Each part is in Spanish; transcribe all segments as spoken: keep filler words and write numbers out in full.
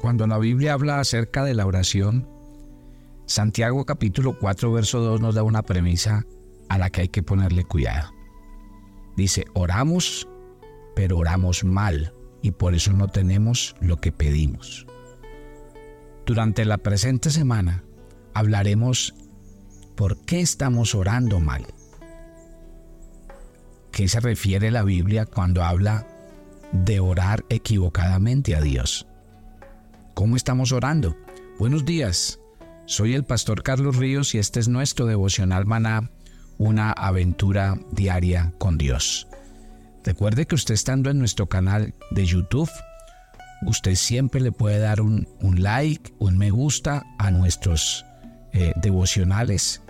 Cuando la Biblia habla acerca de la oración, Santiago capítulo cuatro, verso dos nos da una premisa a la que hay que ponerle cuidado. Dice, oramos, pero oramos mal y por eso no tenemos lo que pedimos. Durante la presente semana hablaremos por qué estamos orando mal. ¿Qué se refiere la Biblia cuando habla de orar equivocadamente a Dios? ¿Cómo estamos orando? Buenos días, soy el pastor Carlos Ríos y este es nuestro devocional Maná, una aventura diaria con Dios. Recuerde que usted estando en nuestro canal de YouTube, usted siempre le puede dar un, un like, un me gusta a nuestros eh, devocionales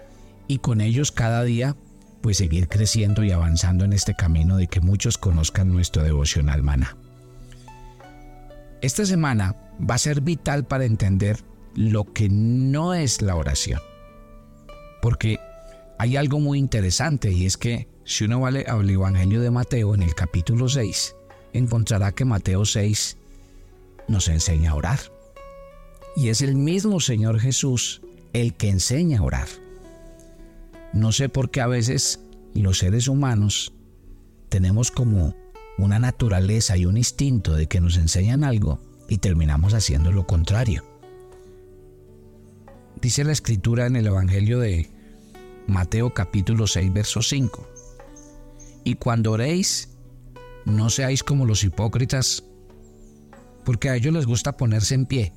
y con ellos cada día pues seguir creciendo y avanzando en este camino de que muchos conozcan nuestro devocional Maná. Esta semana va a ser vital para entender lo que no es la oración, porque hay algo muy interesante y es que si uno va al Evangelio de Mateo en el capítulo seis, encontrará que Mateo seis nos enseña a orar y es el mismo Señor Jesús el que enseña a orar. No sé por qué a veces los seres humanos tenemos como una naturaleza y un instinto de que nos enseñan algo y terminamos haciendo lo contrario. Dice la Escritura en el Evangelio de Mateo capítulo seis, verso cinco. Y cuando oréis, no seáis como los hipócritas, porque a ellos les gusta ponerse en pie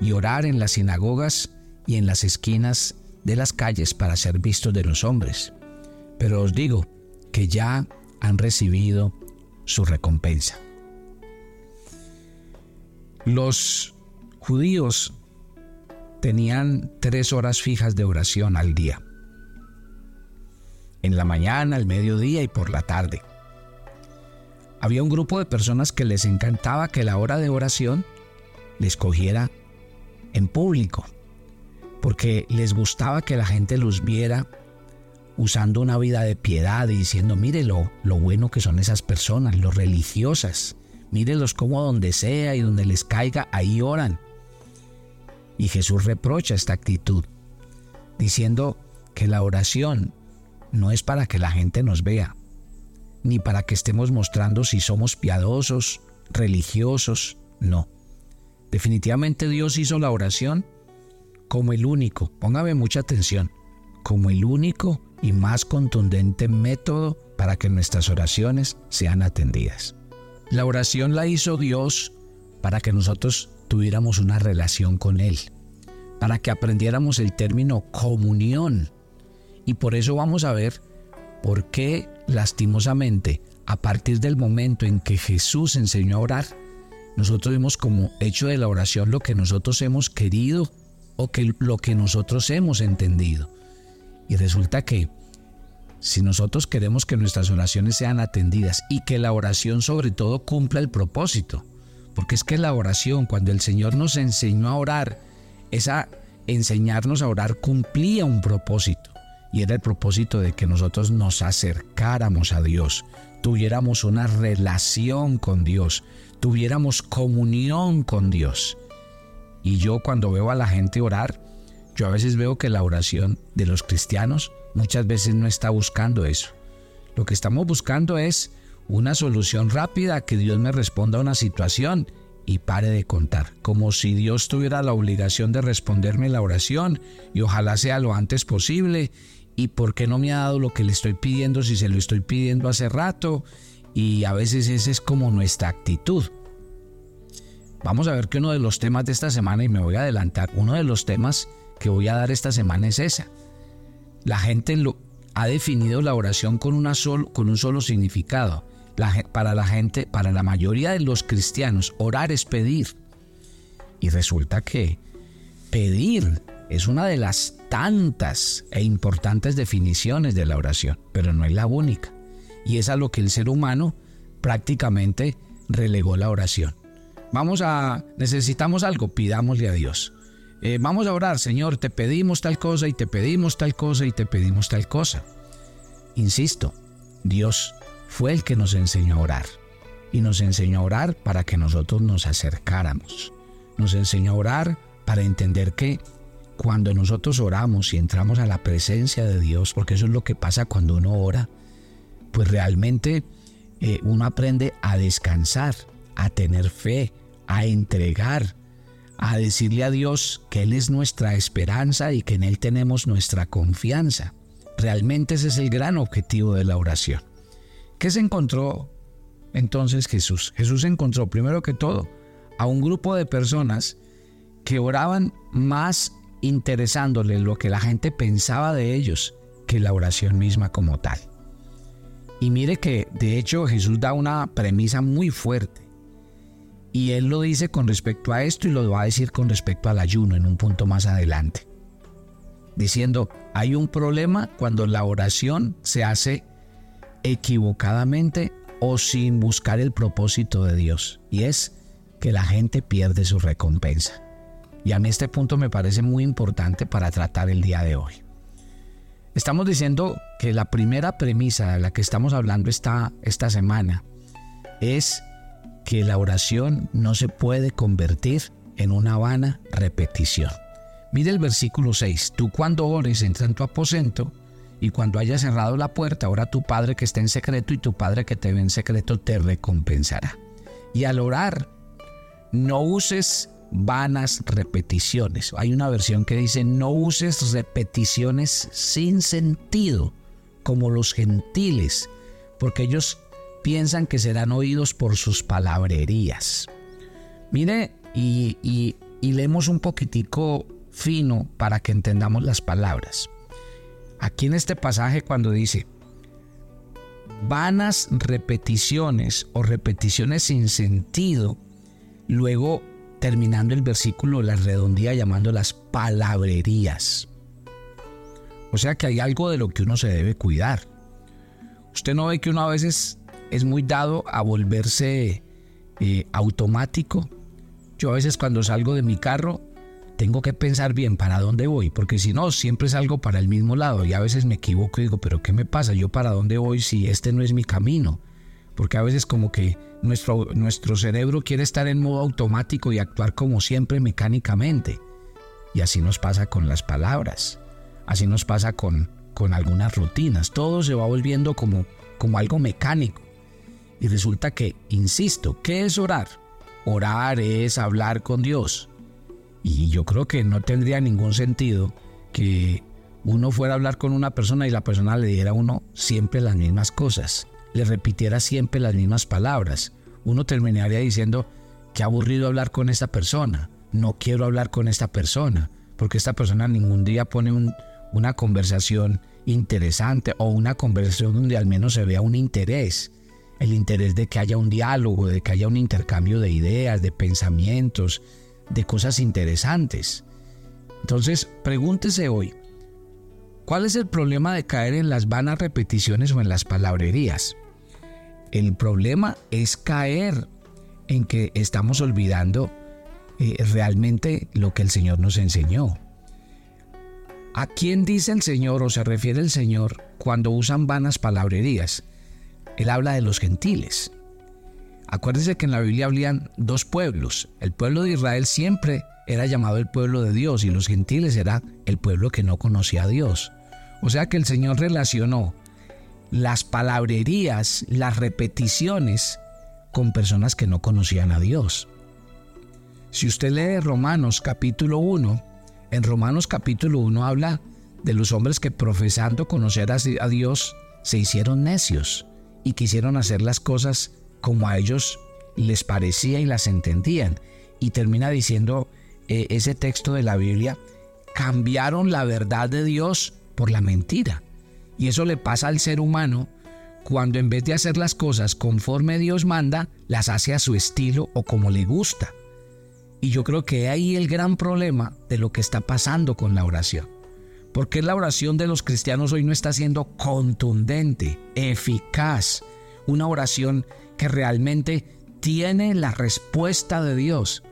y orar en las sinagogas y en las esquinas de las calles para ser vistos de los hombres, pero os digo que ya han recibido su recompensa. Los judíos tenían tres horas fijas de oración al día, en la mañana, al mediodía y por la tarde. Había un grupo de personas que les encantaba que la hora de oración les cogiera en público, porque les gustaba que la gente los viera usando una vida de piedad y diciendo, mire lo, lo bueno que son esas personas, los religiosas, mírelos como donde sea y donde les caiga, ahí oran. Y Jesús reprocha esta actitud, diciendo que la oración no es para que la gente nos vea, ni para que estemos mostrando si somos piadosos, religiosos, no. Definitivamente Dios hizo la oración como el único, póngame mucha atención, como el único y más contundente método para que nuestras oraciones sean atendidas. La oración la hizo Dios para que nosotros tuviéramos una relación con Él, para que aprendiéramos el término comunión. Y por eso vamos a ver por qué, lastimosamente, a partir del momento en que Jesús enseñó a orar, nosotros vimos como hecho de la oración lo que nosotros hemos querido o que lo que nosotros hemos entendido. Y resulta que si nosotros queremos que nuestras oraciones sean atendidas y que la oración sobre todo cumpla el propósito, porque es que la oración, cuando el Señor nos enseñó a orar, esa enseñarnos a orar cumplía un propósito, y era el propósito de que nosotros nos acercáramos a Dios, tuviéramos una relación con Dios, tuviéramos comunión con Dios. Y yo cuando veo a la gente orar, yo a veces veo que la oración de los cristianos muchas veces no está buscando eso. Lo que estamos buscando es una solución rápida, que Dios me responda a una situación y pare de contar. Como si Dios tuviera la obligación de responderme la oración y ojalá sea lo antes posible. ¿Y por qué no me ha dado lo que le estoy pidiendo si se lo estoy pidiendo hace rato? Y a veces esa es como nuestra actitud. Vamos a ver que uno de los temas de esta semana, y me voy a adelantar, uno de los temas que voy a dar esta semana es esa. La gente lo, ha definido la oración con, una sol, con un solo significado. La, para la gente, para la mayoría de los cristianos, orar es pedir. Y resulta que pedir es una de las tantas e importantes definiciones de la oración, pero no es la única. Y es a lo que el ser humano prácticamente relegó la oración. Vamos a, necesitamos algo, pidámosle a Dios. Eh, vamos a orar, Señor, te pedimos tal cosa y te pedimos tal cosa y te pedimos tal cosa. Insisto, Dios fue el que nos enseñó a orar y nos enseñó a orar para que nosotros nos acercáramos. nos enseña a orar para entender que cuando nosotros oramos y entramos a la presencia de Dios, porque eso es lo que pasa cuando uno ora, pues realmente eh, uno aprende a descansar, a tener fe, a entregar, a decirle a Dios que Él es nuestra esperanza y que en Él tenemos nuestra confianza. Realmente ese es el gran objetivo de la oración. ¿Qué se encontró entonces Jesús? Jesús encontró primero que todo a un grupo de personas que oraban más interesándoles lo que la gente pensaba de ellos que la oración misma como tal. Y mire que de hecho Jesús da una premisa muy fuerte. Y Él lo dice con respecto a esto y lo va a decir con respecto al ayuno en un punto más adelante. Diciendo, hay un problema cuando la oración se hace equivocadamente o sin buscar el propósito de Dios. Y es que la gente pierde su recompensa. Y a mí este punto me parece muy importante para tratar el día de hoy. Estamos diciendo que la primera premisa de la que estamos hablando esta, esta semana es que la oración no se puede convertir en una vana repetición. Mire el versículo seis. Tú cuando ores, entra en tu aposento, y cuando hayas cerrado la puerta, ora a tu Padre que está en secreto, y tu Padre que te ve en secreto te recompensará. Y al orar, no uses vanas repeticiones. Hay una versión que dice, no uses repeticiones sin sentido, como los gentiles, porque ellos piensan que serán oídos por sus palabrerías. Mire, y, y, y leemos un poquitico fino para que entendamos las palabras. Aquí en este pasaje cuando dice, vanas repeticiones o repeticiones sin sentido, luego terminando el versículo las redondea llamándolas palabrerías. O sea que hay algo de lo que uno se debe cuidar. Usted no ve que uno a veces es muy dado a volverse eh, automático. Yo a veces cuando salgo de mi carro tengo que pensar bien para dónde voy, porque si no siempre salgo para el mismo lado y a veces me equivoco y digo, pero ¿qué me pasa? ¿Yo para dónde voy si este no es mi camino? Porque a veces como que nuestro, nuestro cerebro quiere estar en modo automático y actuar como siempre mecánicamente. Y así nos pasa con las palabras, así nos pasa con, con algunas rutinas. Todo se va volviendo como, como algo mecánico. Y resulta que, insisto, ¿qué es orar? Orar es hablar con Dios. Y yo creo que no tendría ningún sentido que uno fuera a hablar con una persona y la persona le diera a uno siempre las mismas cosas, le repitiera siempre las mismas palabras. Uno terminaría diciendo, qué aburrido hablar con esta persona, no quiero hablar con esta persona, porque esta persona ningún día pone un, una conversación interesante o una conversación donde al menos se vea un interés. El interés de que haya un diálogo, de que haya un intercambio de ideas, de pensamientos, de cosas interesantes. Entonces, pregúntese hoy, ¿cuál es el problema de caer en las vanas repeticiones o en las palabrerías? El problema es caer en que estamos olvidando eh, realmente lo que el Señor nos enseñó. ¿A quién dice el Señor o se refiere el Señor cuando usan vanas palabrerías? Él habla de los gentiles. Acuérdense que en la Biblia habían dos pueblos. El pueblo de Israel siempre era llamado el pueblo de Dios y los gentiles era el pueblo que no conocía a Dios. O sea que el Señor relacionó las palabrerías, las repeticiones con personas que no conocían a Dios. Si usted lee Romanos capítulo uno, en Romanos capítulo uno habla de los hombres que profesando conocer a Dios se hicieron necios y quisieron hacer las cosas como a ellos les parecía y las entendían. Y termina diciendo eh, ese texto de la Biblia, cambiaron la verdad de Dios por la mentira. Y eso le pasa al ser humano cuando en vez de hacer las cosas conforme Dios manda, las hace a su estilo o como le gusta. Y yo creo que ahí el gran problema de lo que está pasando con la oración. Porque la oración de los cristianos hoy no está siendo contundente, eficaz, una oración que realmente tiene la respuesta de Dios.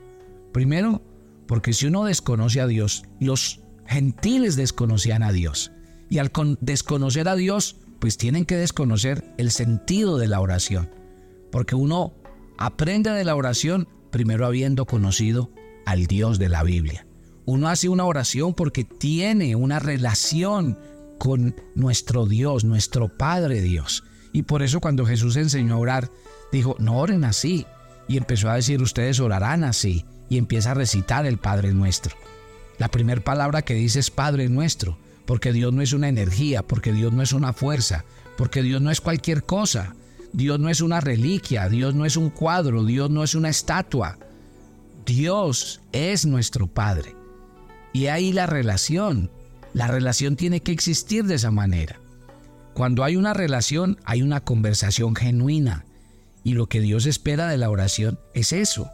Primero, porque si uno desconoce a Dios, los gentiles desconocían a Dios. Y al desconocer a Dios, pues tienen que desconocer el sentido de la oración. Porque uno aprende de la oración primero habiendo conocido al Dios de la Biblia. Uno hace una oración porque tiene una relación con nuestro Dios, nuestro Padre Dios. Y por eso cuando Jesús enseñó a orar, dijo, no oren así. Y empezó a decir, ustedes orarán así. Y empieza a recitar el Padre Nuestro. La primera palabra que dice es Padre Nuestro, porque Dios no es una energía, porque Dios no es una fuerza, porque Dios no es cualquier cosa. Dios no es una reliquia, Dios no es un cuadro, Dios no es una estatua. Dios es nuestro Padre. Y ahí la relación, la relación tiene que existir de esa manera. Cuando hay una relación, hay una conversación genuina. Y lo que Dios espera de la oración es eso.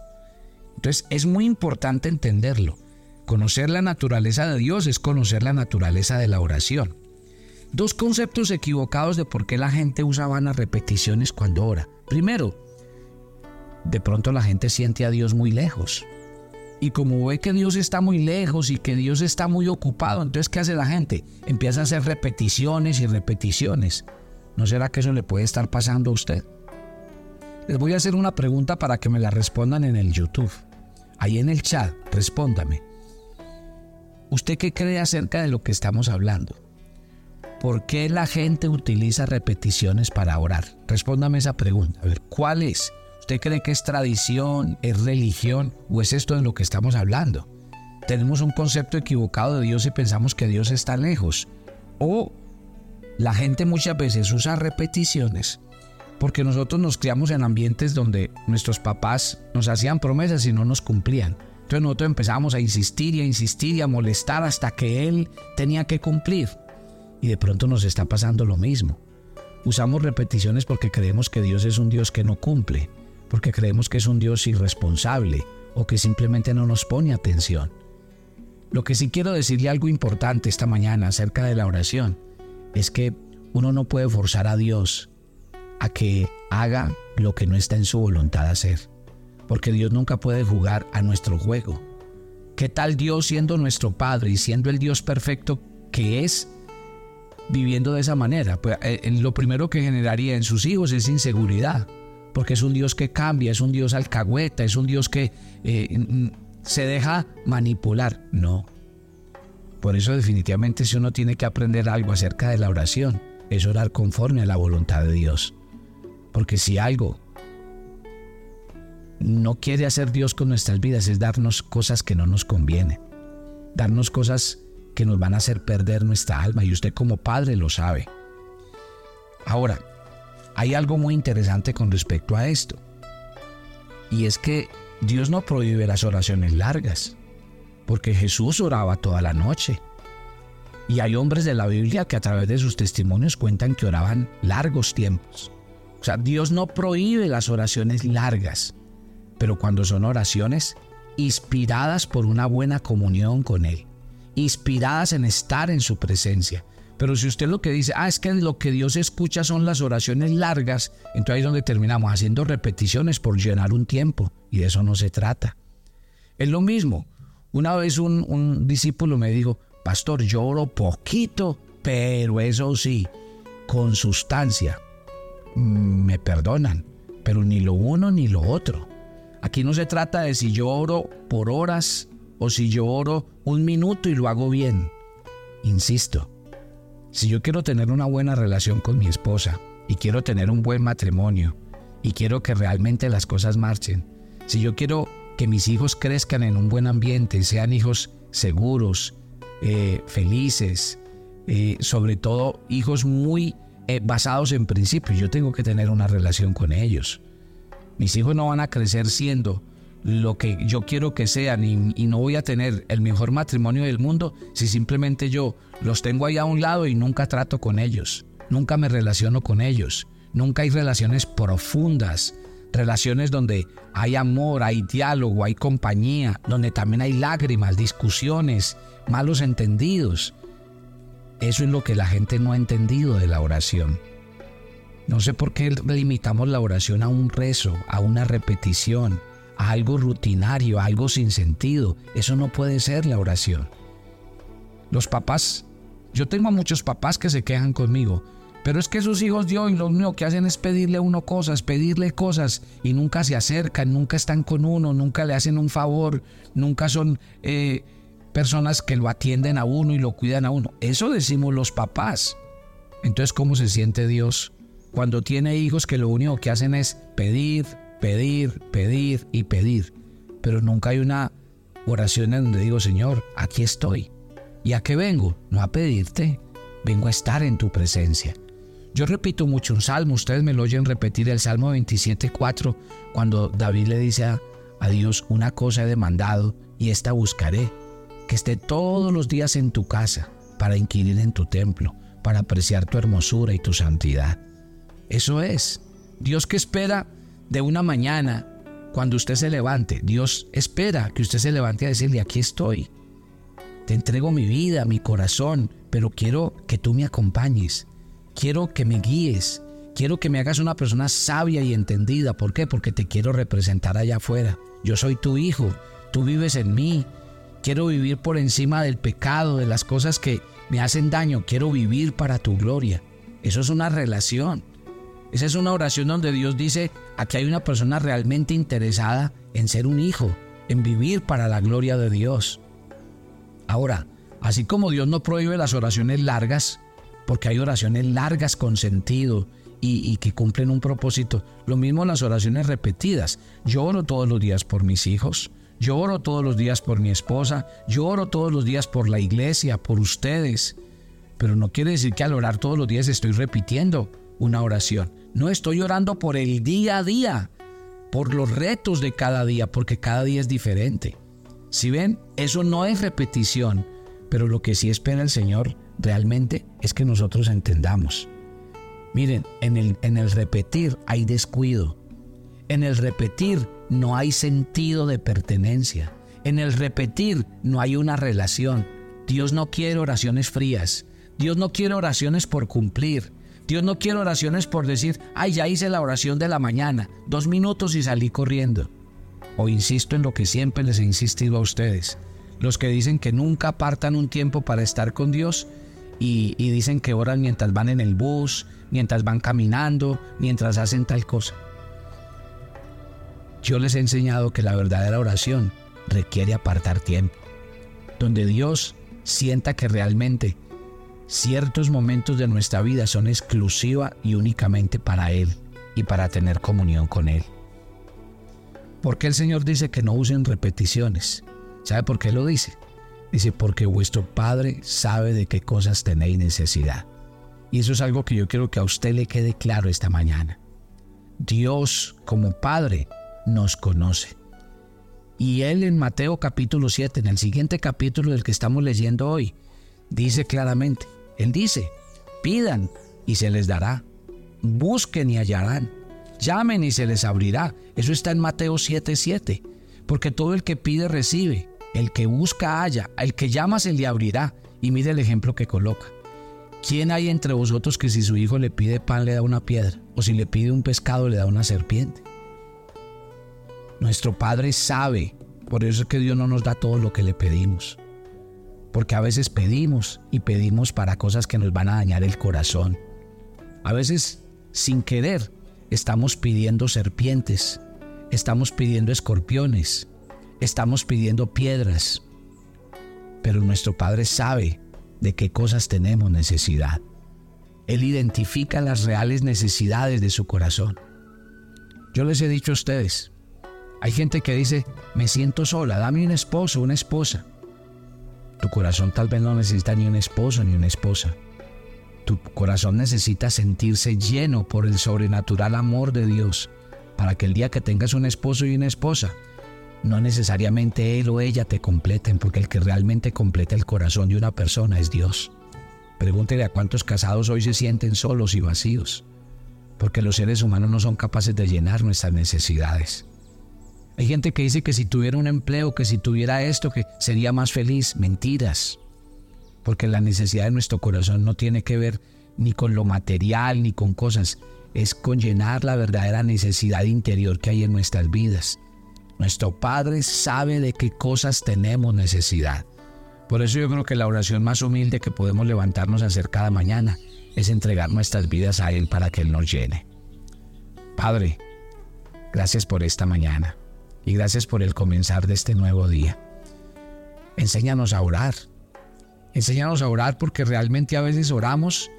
Entonces es muy importante entenderlo. Conocer la naturaleza de Dios es conocer la naturaleza de la oración. Dos conceptos equivocados de por qué la gente usa vanas repeticiones cuando ora. Primero, de pronto la gente siente a Dios muy lejos. Y como ve que Dios está muy lejos y que Dios está muy ocupado, entonces ¿qué hace la gente? Empieza a hacer repeticiones y repeticiones. ¿No será que eso le puede estar pasando a usted? Les voy a hacer una pregunta para que me la respondan en el YouTube. Ahí en el chat, respóndame. ¿Usted qué cree acerca de lo que estamos hablando? ¿Por qué la gente utiliza repeticiones para orar? Respóndame esa pregunta. A ver, ¿cuál es? ¿Usted cree que es tradición, es religión o es esto de lo que estamos hablando? Tenemos un concepto equivocado de Dios y pensamos que Dios está lejos. O la gente muchas veces usa repeticiones porque nosotros nos criamos en ambientes donde nuestros papás nos hacían promesas y no nos cumplían. Entonces nosotros empezamos a insistir y a insistir y a molestar hasta que él tenía que cumplir. Y de pronto nos está pasando lo mismo. Usamos repeticiones porque creemos que Dios es un Dios que no cumple, porque creemos que es un Dios irresponsable o que simplemente no nos pone atención. Lo que sí quiero decirle algo importante esta mañana acerca de la oración es que uno no puede forzar a Dios a que haga lo que no está en su voluntad hacer, porque Dios nunca puede jugar a nuestro juego. ¿Qué tal Dios siendo nuestro Padre y siendo el Dios perfecto que es, viviendo de esa manera? Pues, eh, lo primero que generaría en sus hijos es inseguridad. Porque es un Dios que cambia, es un Dios alcahueta, es un Dios que eh, se deja manipular. No. Por eso definitivamente si uno tiene que aprender algo acerca de la oración, es orar conforme a la voluntad de Dios. Porque si algo no quiere hacer Dios con nuestras vidas es darnos cosas que no nos convienen. Darnos cosas que nos van a hacer perder nuestra alma y usted como padre lo sabe. Ahora, hay algo muy interesante con respecto a esto, y es que Dios no prohíbe las oraciones largas, porque Jesús oraba toda la noche, y hay hombres de la Biblia que a través de sus testimonios cuentan que oraban largos tiempos. O sea, Dios no prohíbe las oraciones largas, pero cuando son oraciones inspiradas por una buena comunión con Él, inspiradas en estar en su presencia. Pero si usted lo que dice, ah, es que lo que Dios escucha son las oraciones largas, entonces ahí es donde terminamos haciendo repeticiones por llenar un tiempo, y de eso no se trata. Es lo mismo. Una vez un, un discípulo me dijo, pastor, yo oro poquito, pero eso sí, con sustancia. Me perdonan, pero ni lo uno ni lo otro. Aquí no se trata de si yo oro por horas o si yo oro un minuto y lo hago bien. Insisto. Si yo quiero tener una buena relación con mi esposa y quiero tener un buen matrimonio y quiero que realmente las cosas marchen, si yo quiero que mis hijos crezcan en un buen ambiente, sean hijos seguros, eh, felices, eh, sobre todo hijos muy eh, basados en principios, yo tengo que tener una relación con ellos. Mis hijos no van a crecer siendo lo que yo quiero que sean y, y no voy a tener el mejor matrimonio del mundo si simplemente yo los tengo ahí a un lado y nunca trato con ellos, nunca me relaciono con ellos, nunca hay relaciones profundas, relaciones donde hay amor, hay diálogo, hay compañía, donde también hay lágrimas, discusiones, malos entendidos. Eso es lo que la gente no ha entendido de la oración. No sé por qué limitamos la oración a un rezo, a una repetición, a algo rutinario, a algo sin sentido. Eso no puede ser la oración. Los papás, yo tengo a muchos papás que se quejan conmigo. Pero es que sus hijos de hoy lo único que hacen es pedirle a uno cosas, pedirle cosas y nunca se acercan, nunca están con uno, nunca le hacen un favor, nunca son eh, personas que lo atienden a uno y lo cuidan a uno. Eso decimos los papás. Entonces, ¿cómo se siente Dios cuando tiene hijos que lo único que hacen es pedir, pedir, pedir y pedir? Pero nunca hay una oración en donde digo, Señor, aquí estoy. ¿Y a qué vengo? No a pedirte, vengo a estar en tu presencia. Yo repito mucho un salmo, ustedes me lo oyen repetir, el Salmo veintisiete cuatro, cuando David le dice a, a Dios, una cosa he demandado y esta buscaré, que esté todos los días en tu casa, para inquirir en tu templo, para apreciar tu hermosura y tu santidad. Eso es. Dios que espera de una mañana, cuando usted se levante, Dios espera que usted se levante a decirle, aquí estoy, te entrego mi vida, mi corazón, pero quiero que tú me acompañes. Quiero que me guíes, quiero que me hagas una persona sabia y entendida. ¿Por qué? Porque te quiero representar allá afuera. Yo soy tu hijo, tú vives en mí. Quiero vivir por encima del pecado, de las cosas que me hacen daño. Quiero vivir para tu gloria. Eso es una relación. Esa es una oración donde Dios dice, aquí hay una persona realmente interesada en ser un hijo, en vivir para la gloria de Dios. Ahora, así como Dios no prohíbe las oraciones largas, porque hay oraciones largas con sentido y, y que cumplen un propósito. Lo mismo las oraciones repetidas. Yo oro todos los días por mis hijos. Yo oro todos los días por mi esposa. Yo oro todos los días por la iglesia, por ustedes. Pero no quiere decir que al orar todos los días estoy repitiendo una oración. No, estoy orando por el día a día, por los retos de cada día, porque cada día es diferente. ¿Sí ven? Eso no es repetición. Pero lo que sí espera el Señor realmente es que nosotros entendamos. Miren, en el, en el repetir hay descuido. En el repetir no hay sentido de pertenencia. En el repetir no hay una relación. Dios no quiere oraciones frías. Dios no quiere oraciones por cumplir. Dios no quiere oraciones por decir, ay, ya hice la oración de la mañana, dos minutos y salí corriendo. O insisto en lo que siempre les he insistido a ustedes. Los que dicen que nunca apartan un tiempo para estar con Dios y, y dicen que oran mientras van en el bus, mientras van caminando, mientras hacen tal cosa. Yo les he enseñado que la verdadera oración requiere apartar tiempo, donde Dios sienta que realmente ciertos momentos de nuestra vida son exclusiva y únicamente para Él y para tener comunión con Él. ¿Por qué el Señor dice que no usen repeticiones? ¿Sabe por qué lo dice? Dice, porque vuestro Padre sabe de qué cosas tenéis necesidad. Y eso es algo que yo quiero que a usted le quede claro esta mañana. Dios, como Padre, nos conoce. Y Él en Mateo capítulo siete, en el siguiente capítulo del que estamos leyendo hoy, dice claramente, Él dice, pidan y se les dará, busquen y hallarán, llamen y se les abrirá. Eso está en Mateo siete siete. Porque todo el que pide recibe, el que busca halla, al que llama se le abrirá. Y mire el ejemplo que coloca. ¿Quién hay entre vosotros que si su hijo le pide pan le da una piedra? O si le pide un pescado le da una serpiente. Nuestro Padre sabe, por eso es que Dios no nos da todo lo que le pedimos. Porque a veces pedimos y pedimos para cosas que nos van a dañar el corazón. A veces, sin querer, estamos pidiendo serpientes. Estamos pidiendo escorpiones, estamos pidiendo piedras, pero nuestro Padre sabe de qué cosas tenemos necesidad. Él identifica las reales necesidades de su corazón. Yo les he dicho a ustedes, hay gente que dice, me siento sola, dame un esposo, una esposa. Tu corazón tal vez no necesita ni un esposo ni una esposa. Tu corazón necesita sentirse lleno por el sobrenatural amor de Dios, para que el día que tengas un esposo y una esposa, no necesariamente él o ella te completen, porque el que realmente completa el corazón de una persona es Dios. Pregúntele a cuántos casados hoy se sienten solos y vacíos, porque los seres humanos no son capaces de llenar nuestras necesidades. Hay gente que dice que si tuviera un empleo, que si tuviera esto, que sería más feliz. Mentiras, porque la necesidad de nuestro corazón no tiene que ver ni con lo material, ni con cosas. Es con llenar la verdadera necesidad interior que hay en nuestras vidas. Nuestro Padre sabe de qué cosas tenemos necesidad. Por eso yo creo que la oración más humilde que podemos levantarnos a hacer cada mañana es entregar nuestras vidas a Él para que Él nos llene. Padre, gracias por esta mañana y gracias por el comenzar de este nuevo día. Enséñanos a orar. Enséñanos a orar porque realmente a veces oramos,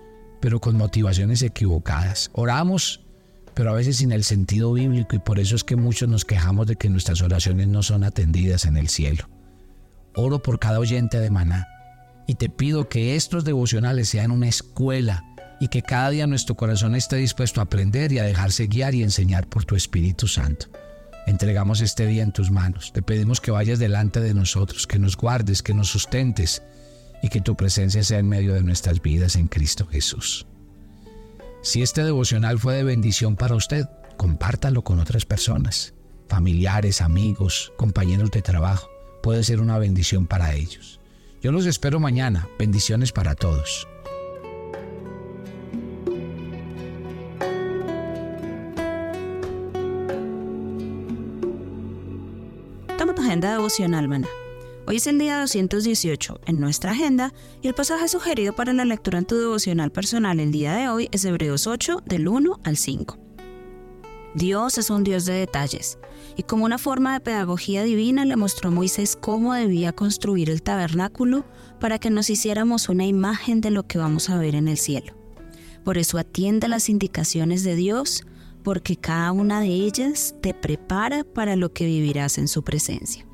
pero con motivaciones equivocadas. Oramos, pero a veces sin el sentido bíblico, y por eso es que muchos nos quejamos de que nuestras oraciones no son atendidas en el cielo. Oro por cada oyente de Maná y te pido que estos devocionales sean una escuela y que cada día nuestro corazón esté dispuesto a aprender y a dejarse guiar y enseñar por tu Espíritu Santo. Entregamos este día en tus manos. Te pedimos que vayas delante de nosotros, que nos guardes, que nos sustentes y que tu presencia sea en medio de nuestras vidas en Cristo Jesús. Si este devocional fue de bendición para usted, compártalo con otras personas, familiares, amigos, compañeros de trabajo. Puede ser una bendición para ellos. Yo los espero mañana. Bendiciones para todos. Toma tu agenda devocional, Maná. Hoy es el día doscientos dieciocho en nuestra agenda y el pasaje sugerido para la lectura en tu devocional personal el día de hoy es Hebreos ocho, del uno al cinco. Dios es un Dios de detalles, y como una forma de pedagogía divina le mostró a Moisés cómo debía construir el tabernáculo para que nos hiciéramos una imagen de lo que vamos a ver en el cielo. Por eso atiende las indicaciones de Dios, porque cada una de ellas te prepara para lo que vivirás en su presencia.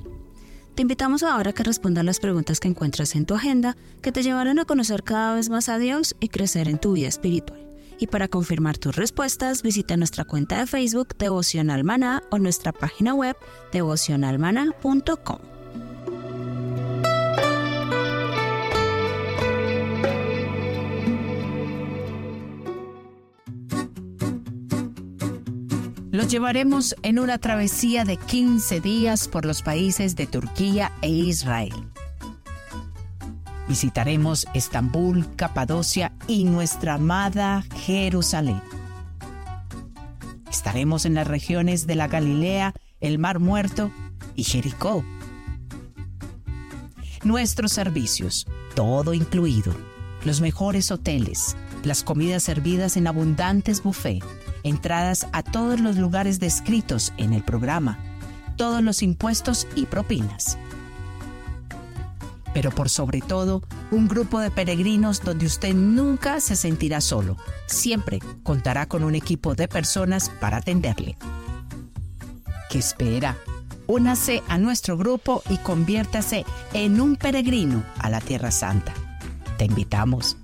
Te invitamos ahora a que respondas las preguntas que encuentras en tu agenda, que te llevarán a conocer cada vez más a Dios y crecer en tu vida espiritual. Y para confirmar tus respuestas, visita nuestra cuenta de Facebook Devocional Maná o nuestra página web devocional maná punto com. Los llevaremos en una travesía de quince días por los países de Turquía e Israel. Visitaremos Estambul, Capadocia y nuestra amada Jerusalén. Estaremos en las regiones de la Galilea, el Mar Muerto y Jericó. Nuestros servicios, todo incluido, los mejores hoteles, las comidas servidas en abundantes buffets, entradas a todos los lugares descritos en el programa, todos los impuestos y propinas. Pero por sobre todo, un grupo de peregrinos donde usted nunca se sentirá solo. Siempre contará con un equipo de personas para atenderle. ¿Qué espera? Únase a nuestro grupo y conviértase en un peregrino a la Tierra Santa. Te invitamos.